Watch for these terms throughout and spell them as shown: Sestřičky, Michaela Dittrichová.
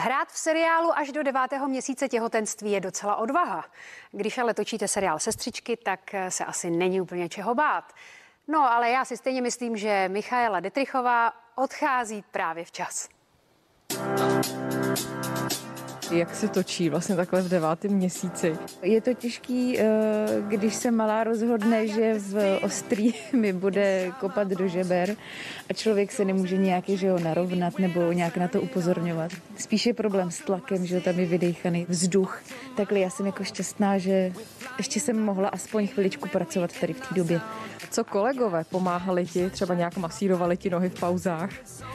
Hrát v seriálu až do 9. měsíce těhotenství je docela odvaha. Když ale točíte seriál Sestřičky, tak se asi není úplně čeho bát. No, ale já si stejně myslím, že Michaela Dittrichová odchází právě včas. Jak se točí vlastně takhle v 9. měsíci? Je to těžký, když se malá rozhodne, že v ostrý mi bude kopat do žeber a člověk se nemůže nějaký, že ho narovnat nebo nějak na to upozorňovat. Spíš je problém s tlakem, že tam je vydechaný vzduch. Takhle já jsem jako šťastná, že ještě jsem mohla aspoň chviličku pracovat tady v té době. Co kolegové pomáhali ti? Třeba nějak masírovali ti nohy v pauzách?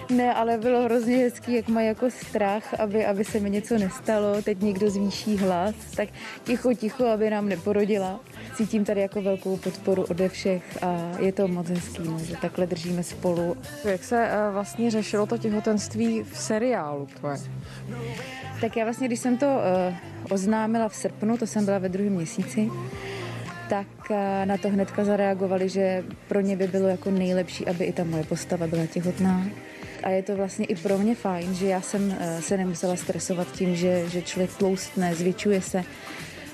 Ne, ale bylo hrozně hezký, jak mají jako strach, aby se mi něco nestalo. Teď někdo zvýší hlas, tak ticho, ticho, aby nám neporodila. Cítím tady jako velkou podporu ode všech a je to moc hezký, no, že takhle držíme spolu. Jak se vlastně řešilo to těhotenství v seriálu tvoje? Tak já vlastně, když jsem to oznámila v srpnu, to jsem byla ve 2. měsíci, tak na to hnedka zareagovali, že pro ně by bylo jako nejlepší, aby i ta moje postava byla těhotná. A je to vlastně i pro mě fajn, že já jsem se nemusela stresovat tím, že člověk tloustne, zvětšuje se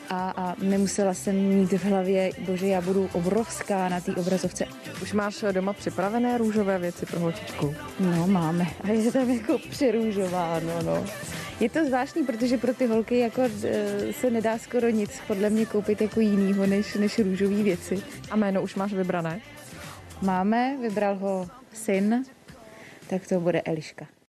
a nemusela jsem mít v hlavě, bože, já budu obrovská na té obrazovce. Už máš doma připravené růžové věci pro holčičku? No, máme. A je tam jako přerůžováno, no. Je to zvláštní, protože pro ty holky jako se nedá skoro nic podle mě koupit jako jinýho než růžové věci. A jméno už máš vybrané? Máme, vybral ho syn, tak to bude Eliška.